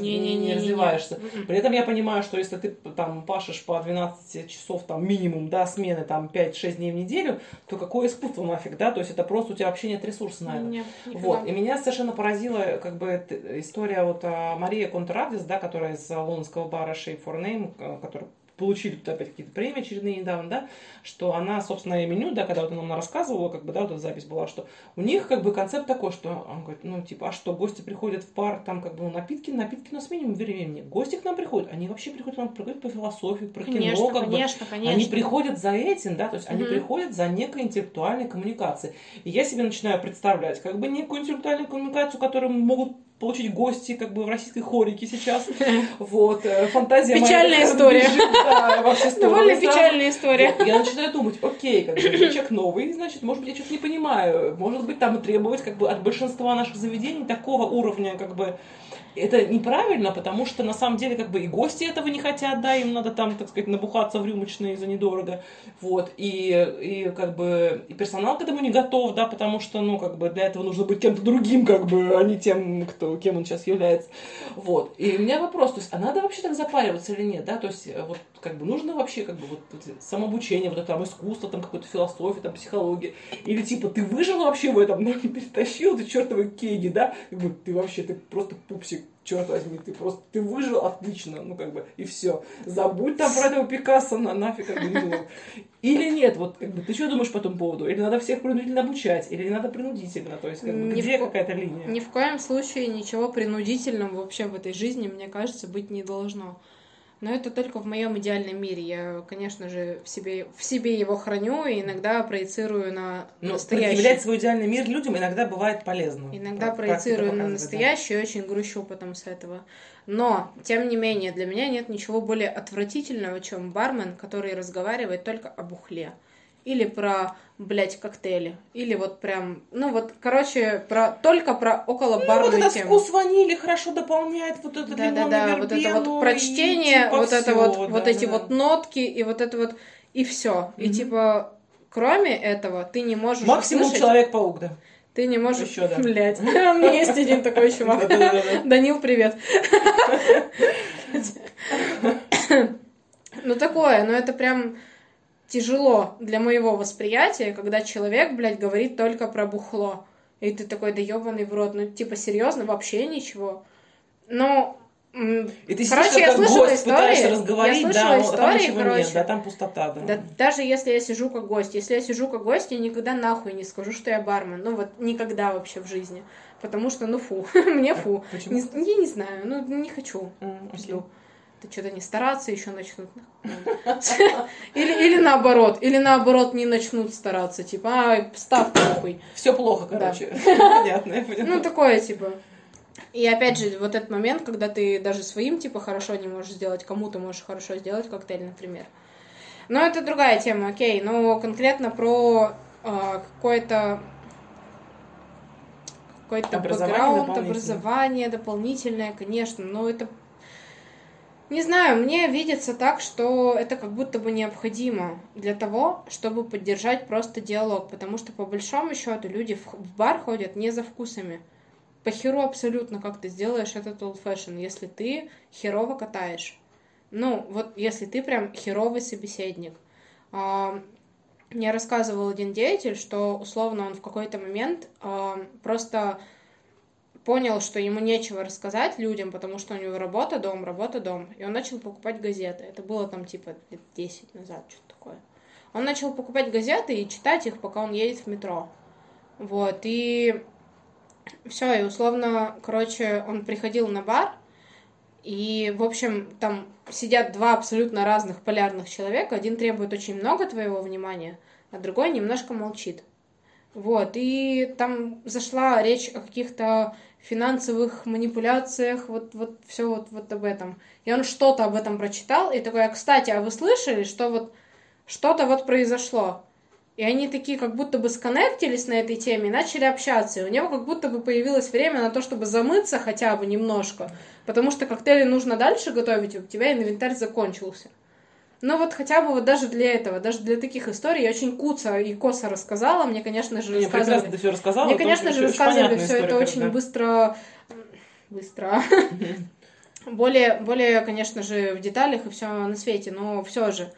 развиваешься. При этом я понимаю, что если ты там пашешь по 12 часов там минимум, да, смены там 5-6 дней в неделю, то какое искусство нафиг, да, то есть это просто у тебя вообще нет ресурса на это. Нет, вот. И меня совершенно поразила как бы история вот Мария Контр-Радис, да, которая из лондонского бара Shape for Name, который получили тут опять какие-то премии очередные недавно, да, что она, собственно, и меню, да, когда вот она нам рассказывала, как бы, да, вот эта запись была, что у них, как бы, концепт такой, что, он говорит, ну, типа, а что, гости приходят в пар, там, как бы, напитки у нас минимум времени, гости к нам приходят, они вообще приходят, нам приходят по философии, про кино, конечно, как конечно, бы, конечно. Они приходят за этим, да, то есть они приходят за некой интеллектуальной коммуникацией, и я себе начинаю представлять, как бы, некую интеллектуальную коммуникацию, которую могут получить гости, как бы, в российской хорике сейчас. Вот. Фантазия печальная моя, история. Бежит, да, вообще стороны, довольно печальная история. Вот. Я начинаю думать, окей, как бы, человек новый, значит, может быть, я что-то не понимаю. Может быть, там требовать, как бы, от большинства наших заведений такого уровня, как бы, это неправильно, потому что, на самом деле, как бы, и гости этого не хотят, да, им надо там, так сказать, набухаться в рюмочные за недорого. Вот. И как бы, и персонал к этому не готов, да, потому что, ну, как бы, для этого нужно быть кем-то другим, как бы, а не тем, кем он сейчас является. Вот. И у меня вопрос, то есть, а надо вообще так запариваться или нет, да, то есть, вот, как бы, нужно вообще, как бы, вот, самообучение, вот это, там, искусство, там, какой-то философия, там, психология, или, типа, ты выжил вообще в этом, но не перетащил ты чертовы кеги, да, как бы, ты вообще, ты просто пупсик, черт возьми, ты выжил, отлично, ну, как бы, и все. Забудь там про этого Пикассо, нафиг, как бы, ну. Или нет, вот, как бы, ты что думаешь по этому поводу? Или надо всех принудительно обучать, или не надо принудительно, то есть, как бы, где какая-то линия? Ни в коем случае ничего принудительного вообще в этой жизни, мне кажется, быть не должно. Но это только в моем идеальном мире. Я, конечно же, в себе его храню и иногда проецирую на настоящий. Предъявлять свой идеальный мир людям иногда бывает полезно. Иногда проецирую на настоящий, да. И очень грущу потом с этого. Но, тем не менее, для меня нет ничего более отвратительного, чем бармен, который разговаривает только о бухле. Или про, блядь, коктейли. Или вот прям, ну вот, короче, только про околобарную тему. Ну вот этот вкус ванили хорошо дополняет вот это лимонную вербену. Да-да-да, вот это вот прочтение, типа вот, это всё, вот, да, вот эти вот нотки, и вот это вот, и все. И типа, кроме этого, ты не можешь максимум услышать... Человек-паук, да. Ты не можешь... Еще, да. Блядь, у меня есть один такой чувак. Данил, привет. Ну такое, ну это прям... Тяжело для моего восприятия, когда человек, блядь, говорит только про бухло. И ты такой, да ёбаный в рот. Ну, типа, серьезно, вообще ничего. Ну, и ты, короче, я слышала истории, короче. Нет, да, там пустота, да. Да. Даже если я сижу как гость. Если я сижу как гость, я никогда нахуй не скажу, что я бармен. Ну, вот, никогда вообще в жизни. Потому что, ну, фу. Мне фу. Почему? Я не знаю, ну, не хочу. Пизду. Что-то не стараться еще начнут. Или наоборот, не начнут стараться. Типа, встав нахуй. Все плохо, короче. Понятно. Ну, такое, типа. И опять же, вот этот момент, когда ты даже своим, типа, хорошо не можешь сделать, кому-то можешь хорошо сделать коктейль, например. Но это другая тема, окей. Но конкретно про какой-то бэкграунд, образование дополнительное, конечно. Но это... Не знаю, мне видится так, что это как будто бы необходимо для того, чтобы поддержать просто диалог, потому что по большому счету люди в бар ходят не за вкусами. По херу абсолютно, как ты сделаешь этот old fashion, если ты херово катаешь. Ну, вот если ты прям херовый собеседник. Мне рассказывал один деятель, что условно он в какой-то момент просто понял, что ему нечего рассказать людям, потому что у него работа, дом. И он начал покупать газеты. Это было там типа лет 10 назад, что-то такое. Он начал покупать газеты и читать их, пока он едет в метро. Вот, и все, и условно, короче, он приходил на бар, и, в общем, там сидят два абсолютно разных полярных человека. Один требует очень много твоего внимания, а другой немножко молчит. Вот, и там зашла речь о каких-то финансовых манипуляциях, вот все об этом. И он что-то об этом прочитал, и такой: кстати, а вы слышали, что вот что-то вот произошло? И они такие как будто бы сконнектились на этой теме и начали общаться. И у него как будто бы появилось время на то, чтобы замыться хотя бы немножко, потому что коктейли нужно дальше готовить, у тебя инвентарь закончился. Но вот хотя бы вот даже для этого, даже для таких историй я очень куца и косо рассказала. Мне, конечно же, рассказывали все это очень быстро. Более, конечно же, в деталях и все на свете, но все же.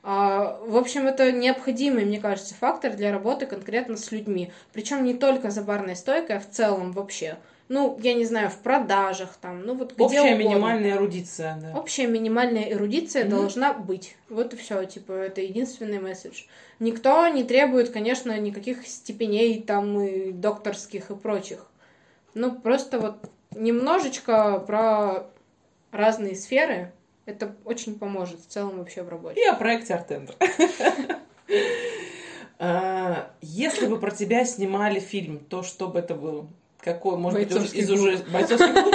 В общем, это необходимый, мне кажется, фактор для работы конкретно с людьми. Причем не только за барной стойкой, а в целом вообще. Ну, я не знаю, в продажах там, ну вот где угодно. Общая минимальная эрудиция, да. Общая минимальная эрудиция должна быть. Вот и все, типа, это единственный месседж. Никто не требует, конечно, никаких степеней там и докторских и прочих. Ну, просто вот немножечко про разные сферы. Это очень поможет в целом вообще в работе. И о проекте Art Tender. Если бы про тебя снимали фильм, то что бы это было? Какой, может быть, из уже... Бойцовский клуб?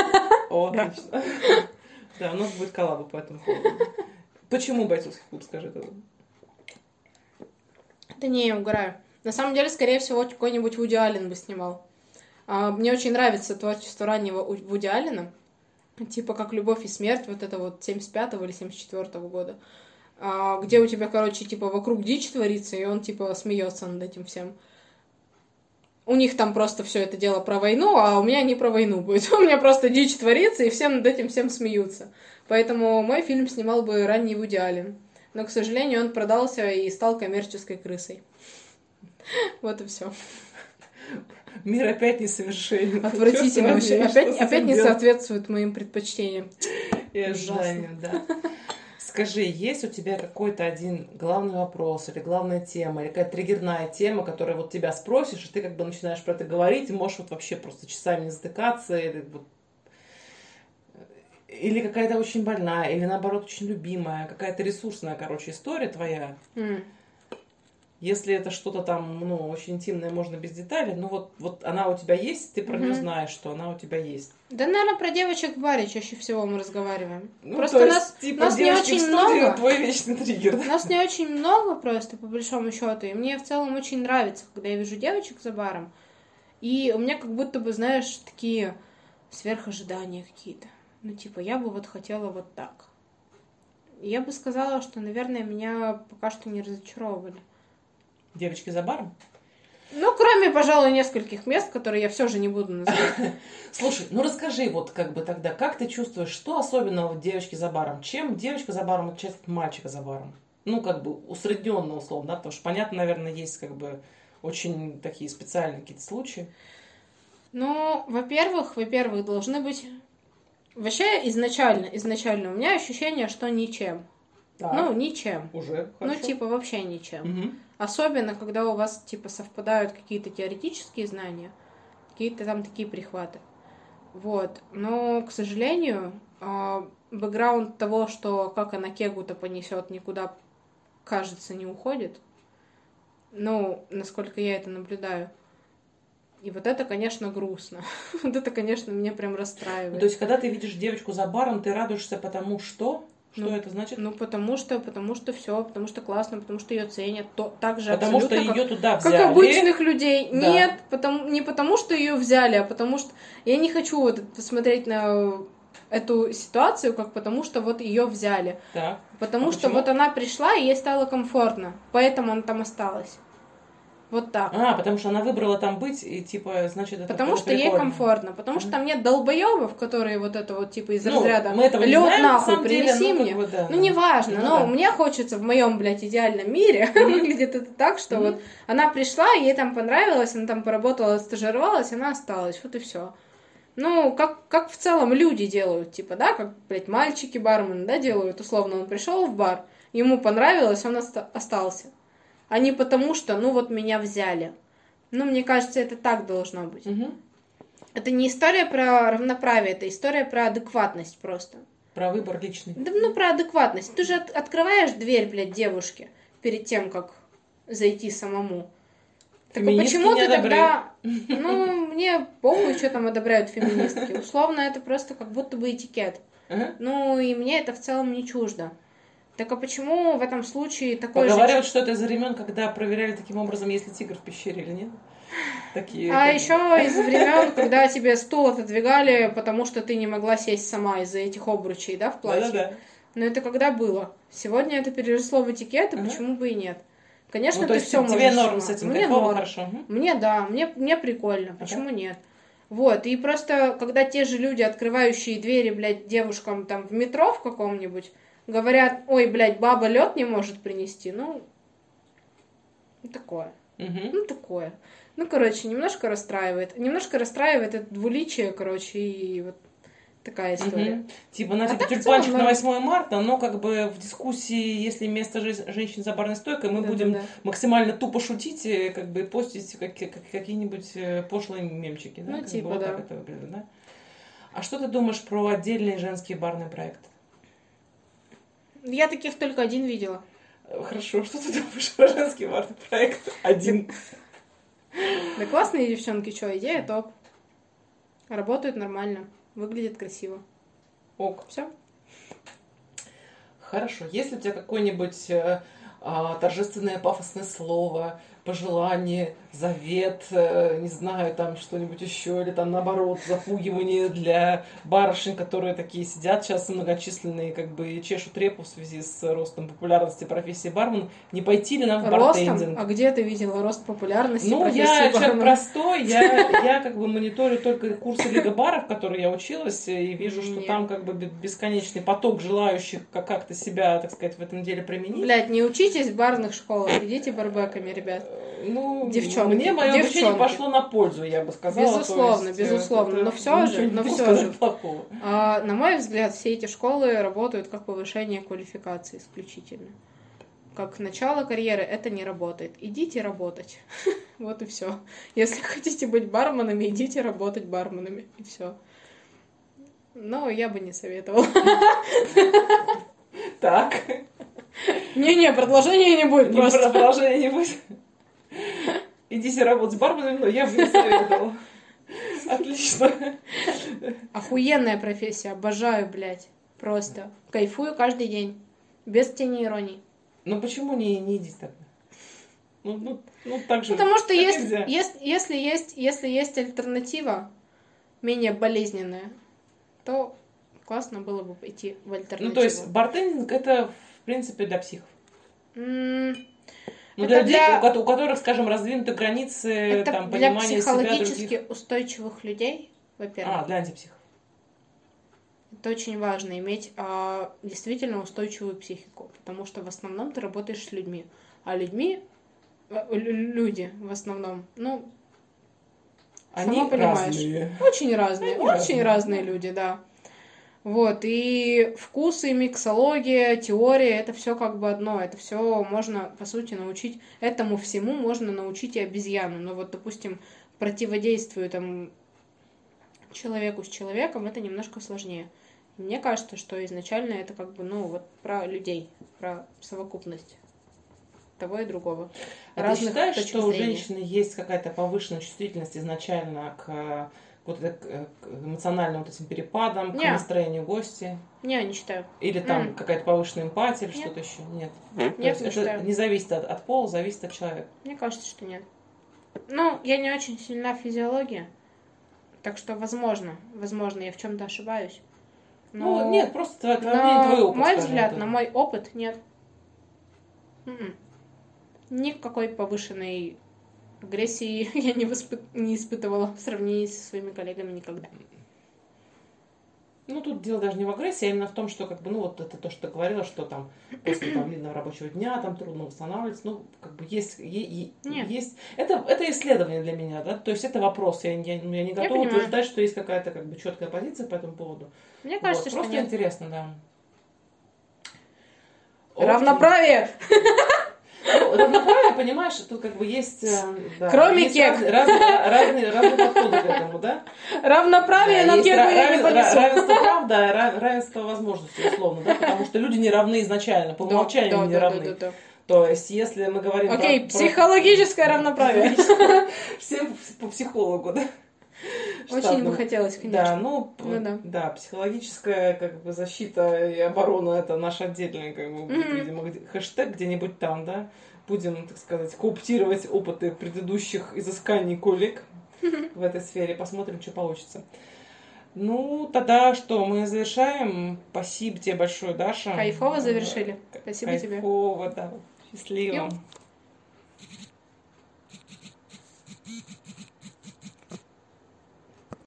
О, отлично. Да, у нас будет коллаба по этому поводу. Почему бойцовский клуб, скажи? Да не, я угораю. На самом деле, скорее всего, какой-нибудь Вуди Аллен бы снимал. Мне очень нравится творчество раннего Вуди Аллена. Типа как «Любовь и смерть», вот это вот 75-го или 74-го года, где у тебя, короче, типа вокруг дичь творится, и он типа смеется над этим всем. У них там просто все это дело про войну, а у меня не про войну будет. У меня просто дичь творится, и все над этим всем смеются. Поэтому мой фильм снимал бы ранний Вуди Аллен. Но, к сожалению, он продался и стал коммерческой крысой. Вот и все. Мир опять несовершенен. Отвратительно вообще. Опять не соответствует моим предпочтениям. И ожиданиям, да. Скажи, есть у тебя какой-то один главный вопрос или главная тема, или какая-то триггерная тема, которая вот тебя спросишь, и ты как бы начинаешь про это говорить, и можешь вот вообще просто часами не затыкаться, или какая-то очень больная, или наоборот очень любимая, какая-то ресурсная, короче, история твоя. Если это что-то там, ну, очень интимное, можно без деталей, но вот она у тебя есть, ты про нее знаешь, что она у тебя есть. Да, наверное, про девочек в баре чаще всего мы разговариваем. Ну, просто то есть, нас не очень студию, много. Твой вечный триггер. Да? Нас не очень много просто, по большому счету. И мне в целом очень нравится, когда я вижу девочек за баром. И у меня как будто бы, знаешь, такие сверхожидания какие-то. Ну, типа, я бы вот хотела вот так. Я бы сказала, что, наверное, меня пока что не разочаровывали. Девочки за баром? Ну, кроме, пожалуй, нескольких мест, которые я все же не буду называть. Слушай, ну расскажи вот как бы тогда, как ты чувствуешь, что особенного в девочке за баром? Чем девочка за баром отличается от мальчика за баром? Ну, как бы усредненно, условно, да? Потому что, понятно, наверное, есть как бы очень такие специальные какие-то случаи. Ну, во-первых, должны быть... Вообще, изначально у меня ощущение, что ничем. Так. Ну, ничем. Уже хорошо. Ну, типа, вообще ничем. Угу. Особенно, когда у вас, типа, совпадают какие-то теоретические знания, какие-то там такие прихваты. Вот. Но, к сожалению, бэкграунд того, что как она кегу-то понесет, никуда, кажется, не уходит. Ну, насколько я это наблюдаю. И вот это, конечно, грустно. Вот это, конечно, меня прям расстраивает. Ну, то есть, когда ты видишь девочку за баром, ты радуешься потому что... Что это значит? Ну, потому что все, потому что классно, потому что ее ценят, то так же потому абсолютно, что ее туда взяли. Как обычных людей. Да. Нет, не потому что ее взяли, а потому что я не хочу вот смотреть на эту ситуацию, как потому что вот ее взяли. Да. Потому что почему? Вот она пришла, и ей стало комфортно, поэтому она там осталась. Вот так. А, потому что она выбрала там быть, и типа, значит, это потому что прикольно. Ей комфортно, потому что там нет долбоёбов, которые вот это вот, типа, из разряда лёд нахуй принеси мне. Вот, да. Ну, неважно, но мне хочется в моем, блядь, идеальном мире, выглядит это так, что вот она пришла, ей там понравилось, она там поработала, стажировалась, она осталась, вот и все. Ну, как в целом люди делают, типа, да, как, блядь, мальчики, бармены, да, делают, условно, он пришел в бар, ему понравилось, он остался. А не потому, что, ну, вот меня взяли. Ну, мне кажется, это так должно быть. Угу. Это не история про равноправие, это история про адекватность просто. Про выбор личный. Да, ну, про адекватность. Ты же открываешь дверь, блядь, девушке перед тем, как зайти самому. Так а почему ты тогда... Ну, мне похуй, что там одобряют феминистки. Условно, это просто как будто бы этикет. Ага. Ну, и мне это в целом не чуждо. Так а почему в этом случае такое же... Говорят, что это за времен, когда проверяли таким образом, есть ли тигр в пещере или нет. Такие, а еще из времен, когда тебе стул отодвигали, потому что ты не могла сесть сама из-за этих обручей, да, в платье. Да-да-да. Но это когда было. Сегодня это переросло в этикет, и почему бы и нет. Конечно, ну, то ты все можешь. Тебе норм с этим, мне норм. Хорошо. Мне да, мне прикольно, почему нет. Вот, и просто, когда те же люди, открывающие двери, блядь, девушкам там в метро в каком-нибудь, говорят, ой, блядь, баба лед не может принести, ну, такое. Угу. Ну, такое. Ну, короче, немножко расстраивает. Немножко расстраивает это двуличие, короче, и вот такая история. Угу. Типа, на типа, тюльпанчик на 8 марта, но как бы в дискуссии, если вместо женщин за барной стойкой, мы будем максимально тупо шутить, как бы, и постить какие-нибудь пошлые мемчики. Да? Ну, как типа, бы, вот так это выглядит, да. А что ты думаешь про отдельный женский барный проект? Я таких только один видела. Хорошо, что ты думаешь про женский барный проект? Один. Да классные девчонки, что, идея топ. Работают нормально, выглядят красиво. Ок. Все. Хорошо, если у тебя какое-нибудь торжественное пафосное слово, пожелание, завет, не знаю, там что-нибудь еще, или там наоборот, запугивание для барышень, которые такие сидят сейчас многочисленные, как бы чешут репу в связи с ростом популярности профессии бармен, не пойти ли нам в бартендинг? А где ты видела рост популярности профессии бармен? Ну, я человек простой, я как бы мониторю только курсы Лига Баров, в которые я училась, и вижу, что там как бы бесконечный поток желающих как-то себя, так сказать, в этом деле применить. Блядь, не учитесь в барных школах, идите барбэками, ребят. Ну, девчонки. Мне мое обучение пошло на пользу, я бы сказала. Безусловно, есть, безусловно. Но все же. На мой взгляд, все эти школы работают как повышение квалификации исключительно. Как начало карьеры это не работает. Идите работать. Вот и все. Если хотите быть барменами, идите работать барменами. И все. Но я бы не советовала. Так. Не-не, продолжения не будет просто. Продолжения не будет. Идите работать с барменом, но я бы не советовала. Отлично. Охуенная профессия, обожаю, блядь. Просто. Кайфую каждый день. Без тени иронии. Ну почему не идите тогда? Ну так же. Потому что если есть альтернатива, менее болезненная, то классно было бы пойти в альтернативу. Ну то есть бартендинг это в принципе для психов. Ну, это для людей, у которых, скажем, развиты границы, это там, понимания себя других. Для психологически устойчивых людей, во-первых. А, для антипсихов. Это очень важно, иметь действительно устойчивую психику, потому что в основном ты работаешь с людьми, а люди в основном, ну, они сама понимаешь. Разные. Очень разные люди, да. Вот, и вкусы, миксология, теория, это все как бы одно, это все можно, по сути, научить, этому всему можно научить и обезьяну, но вот, допустим, противодействию там человеку с человеком, это немножко сложнее. Мне кажется, что изначально это как бы, ну, вот про людей, про совокупность того и другого. А ты считаешь, что у женщины есть какая-то повышенная чувствительность изначально к... Вот это к эмоциональным вот этим перепадам, к настроению гостей. Не считаю. Или там какая-то повышенная эмпатия, или что-то еще. Нет. Нет, не считаю. Не зависит от пола, зависит от человека. Мне кажется, что нет. Ну, я не очень сильна в физиологии, так что возможно, я в чем-то ошибаюсь. Но... Ну, нет, просто твой опыт. На мой взгляд, на мой опыт нет. Никакой повышенной агрессии я не испытывала в сравнении со своими коллегами никогда. Ну, тут дело даже не в агрессии, а именно в том, что, как бы, ну, вот это то, что ты говорила, что там после там, длинного рабочего дня там трудно восстанавливаться, ну, как бы есть... есть. Это исследование для меня, да, то есть это вопрос, я не готова утверждать, что есть какая-то, как бы, четкая позиция по этому поводу. Мне кажется, вот. Просто интересно, да. Равноправие! Равноправие, понимаешь, тут как бы есть... Да, кроме есть кек. Разные подходы к этому, да? Равноправие, да, но кек я не понесу. Равенство прав, да, равенство возможностей, условно, да, потому что люди не равны изначально, по умолчанию да, они да, не равны. Да. То есть, если мы говорим... Окей, психологическое равноправие. Всем по психологу, да? Очень бы хотелось, конечно. Да, да, психологическая как бы защита и оборона это наш отдельный, как бы, видимо, хэштег где-нибудь там, да. Будем, так сказать, кооптировать опыты предыдущих изысканий коллег в этой сфере. Посмотрим, что получится. Ну, тогда что, мы завершаем. Спасибо тебе большое, Даша. Кайфово завершили. Спасибо тебе. Кайфово, да. Счастливо.